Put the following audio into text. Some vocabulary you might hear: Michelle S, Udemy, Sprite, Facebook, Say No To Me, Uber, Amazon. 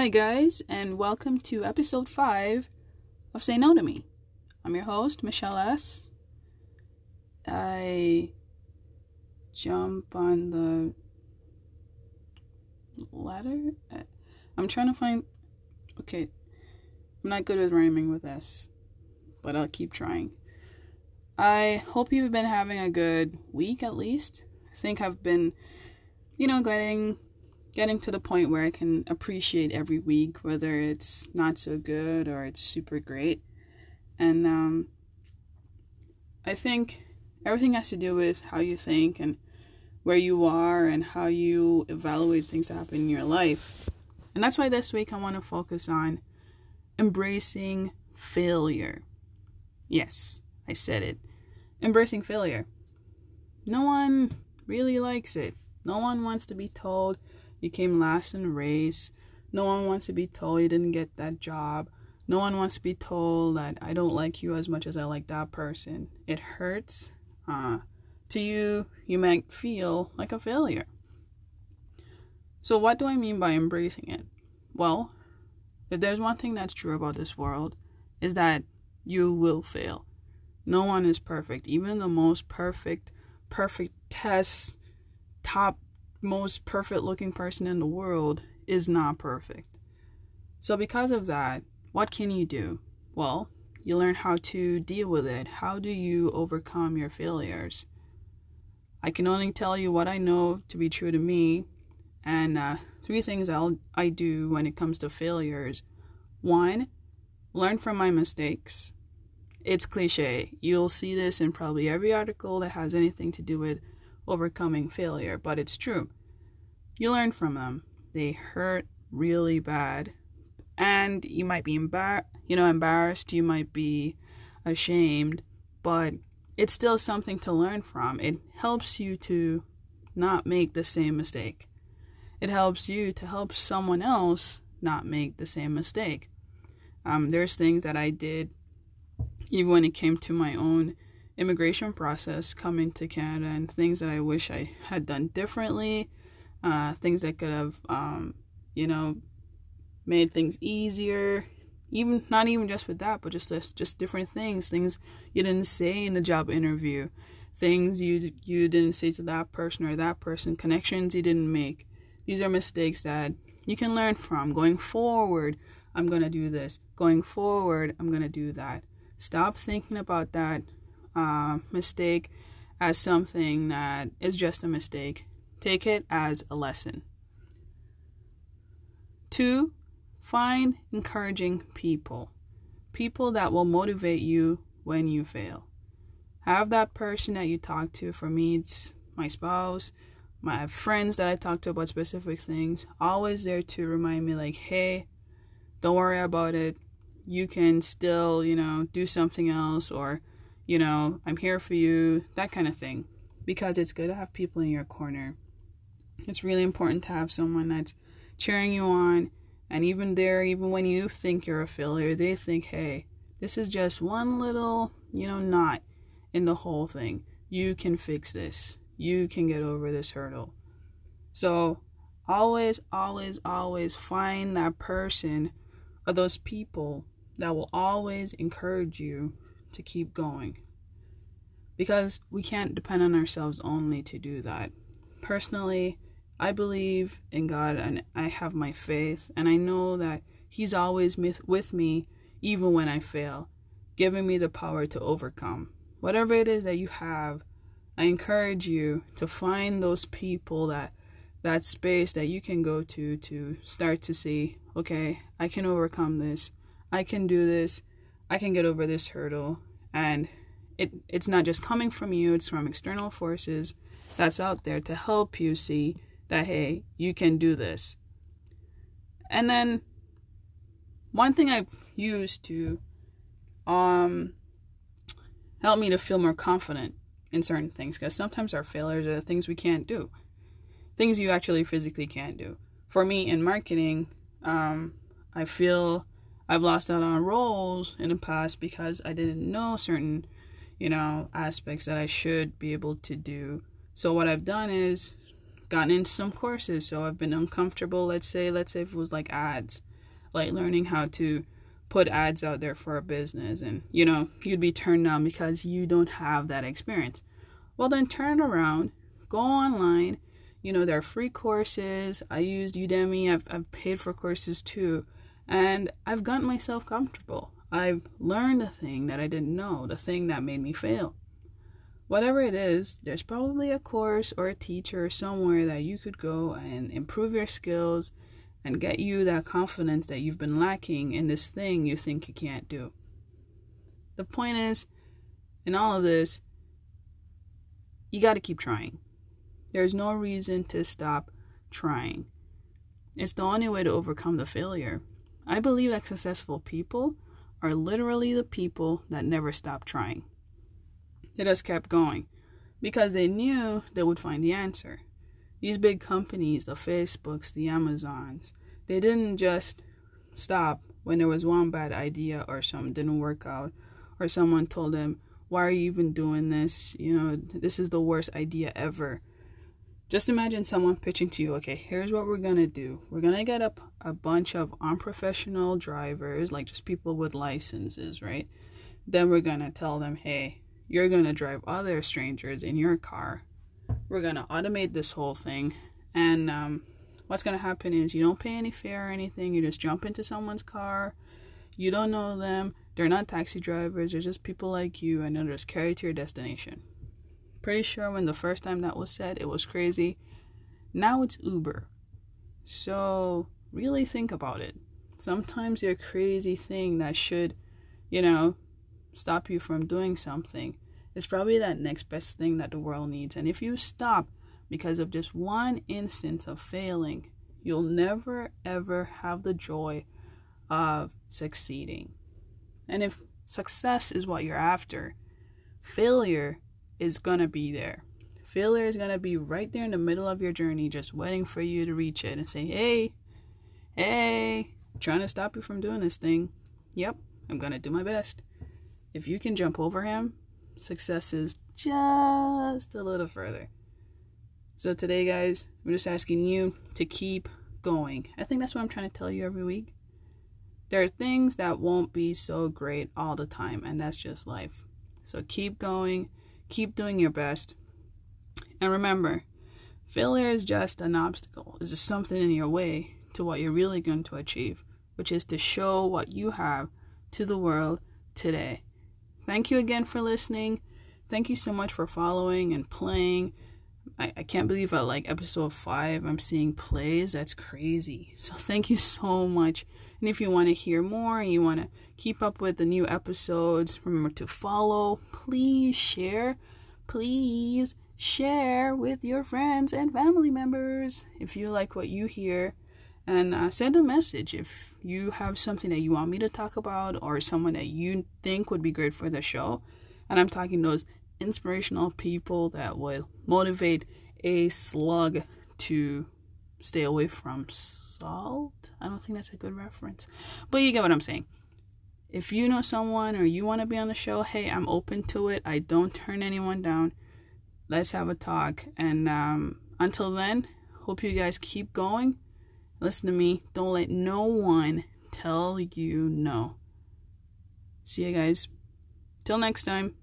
Hi guys, and welcome to episode 5 of Say No To Me. I'm your host, Michelle S. I jump on the ladder? I'm trying to find... Okay, I'm not good with rhyming with S, but I'll keep trying. I hope you've been having a good week at least. I think I've been, getting to the point where I can appreciate every week, whether it's not so good or it's super great. And I think everything has to do with how you think and where you are and how you evaluate things that happen in your life. And that's why this week I want to focus on embracing failure. Yes, I said it. Embracing failure. No one really likes it. No one wants to be told you came last in the race. No one wants to be told you didn't get that job. No one wants to be told that I don't like you as much as I like that person. It hurts. To you, you might feel like a failure. So what do I mean by embracing it? Well, if there's one thing that's true about this world, is that you will fail. No one is perfect. Even the most perfect test, top most perfect looking person in the world is not perfect. So because of that, what can you do? Well, you learn how to deal with it. How do you overcome your failures? I can only tell you what I know to be true to me, and three things I do when it comes to failures. 1, learn from my mistakes. It's cliche. You'll see this in probably every article that has anything to do with overcoming failure, but it's true. You learn from them. They hurt really bad, and you might be embarrassed, you might be ashamed, but it's still something to learn from. It helps you to not make the same mistake. It helps you to help someone else not make the same mistake. There's things that I did even when it came to my own immigration process coming to Canada, and things that I wish I had done differently, things that could have, made things easier. Even not even just with that, but just different things you didn't say in the job interview, things you didn't say to that person or that person, connections you didn't make. These are mistakes that you can learn from. Going forward, I'm gonna do this. Going forward, I'm gonna do that. Stop thinking about that mistake as something that is just a mistake. Take it as a lesson. 2, find encouraging people. People that will motivate you when you fail. Have that person that you talk to. For me, it's my spouse, my friends that I talk to about specific things. Always there to remind me like, hey, don't worry about it. You can still, do something else, or I'm here for you, that kind of thing. Because it's good to have people in your corner. It's really important to have someone that's cheering you on. And even when you think you're a failure, they think, hey, this is just one little, knot in the whole thing. You can fix this. You can get over this hurdle. So always, always, always find that person or those people that will always encourage you to keep going, because we can't depend on ourselves only to do that. Personally, I believe in God, and I have my faith, and I know that He's always with me even when I fail, giving me the power to overcome. Whatever it is that you have, I encourage you to find those people, that space that you can go to start to see, okay, I can overcome this, I can do this, I can get over this hurdle. And it's not just coming from you, it's from external forces that's out there to help you see that, hey, you can do this. And then one thing I've used to help me to feel more confident in certain things, because sometimes our failures are the things we can't do, things you actually physically can't do. For me, in marketing, I feel I've lost out on roles in the past because I didn't know certain, aspects that I should be able to do. So what I've done is gotten into some courses. So I've been uncomfortable. Let's say if it was like ads, like learning how to put ads out there for a business, and you know, you'd be turned down because you don't have that experience. Well, then turn around, go online. You know, there are free courses. I used Udemy. I've paid for courses too, and I've gotten myself comfortable. I've learned a thing that I didn't know, the thing that made me fail. Whatever it is, there's probably a course or a teacher somewhere that you could go and improve your skills and get you that confidence that you've been lacking in this thing you think you can't do. The point is, in all of this, you got to keep trying. There's no reason to stop trying. It's the only way to overcome the failure. I believe that successful people are literally the people that never stopped trying. They just kept going because they knew they would find the answer. These big companies, the Facebooks, the Amazons, they didn't just stop when there was one bad idea or something didn't work out or someone told them, why are you even doing this? You know, this is the worst idea ever. Just imagine someone pitching to you, okay, here's what we're going to do. We're going to get up a bunch of unprofessional drivers, like just people with licenses, right? Then we're going to tell them, hey, you're going to drive other strangers in your car. We're going to automate this whole thing. And what's going to happen is you don't pay any fare or anything. You just jump into someone's car. You don't know them. They're not taxi drivers. They're just people like you, and they'll just carry to your destination. Pretty sure when the first time that was said, it was crazy. Now it's Uber. So really think about it. Sometimes your crazy thing that should, you know, stop you from doing something is probably that next best thing that the world needs. And if you stop because of just one instance of failing, you'll never, ever have the joy of succeeding. And if success is what you're after, failure is going to be there. Failure is going to be right there in the middle of your journey, just waiting for you to reach it and say, hey, I'm trying to stop you from doing this thing. Yep, I'm going to do my best. If you can jump over him, success is just a little further. So today, guys, I'm just asking you to keep going. I think that's what I'm trying to tell you every week. There are things that won't be so great all the time, and that's just life. So keep going. Keep doing your best. And remember, failure is just an obstacle. It's just something in your way to what you're really going to achieve, which is to show what you have to the world today. Thank you again for listening. Thank you so much for following and playing. I can't believe at like episode 5 I'm seeing plays. That's crazy. So thank you so much. And if you want to hear more and you want to keep up with the new episodes, remember to follow. Please share. Please share with your friends and family members if you like what you hear. And send a message if you have something that you want me to talk about or someone that you think would be great for the show. And I'm talking those inspirational people that will motivate a slug to stay away from salt. I don't think that's a good reference, but you get what I'm saying. If you know someone or you want to be on the show, hey, I'm open to it. I don't turn anyone down. Let's have a talk. And until then, hope you guys keep going. Listen to me. Don't let no one tell you no. See you guys. Till next time.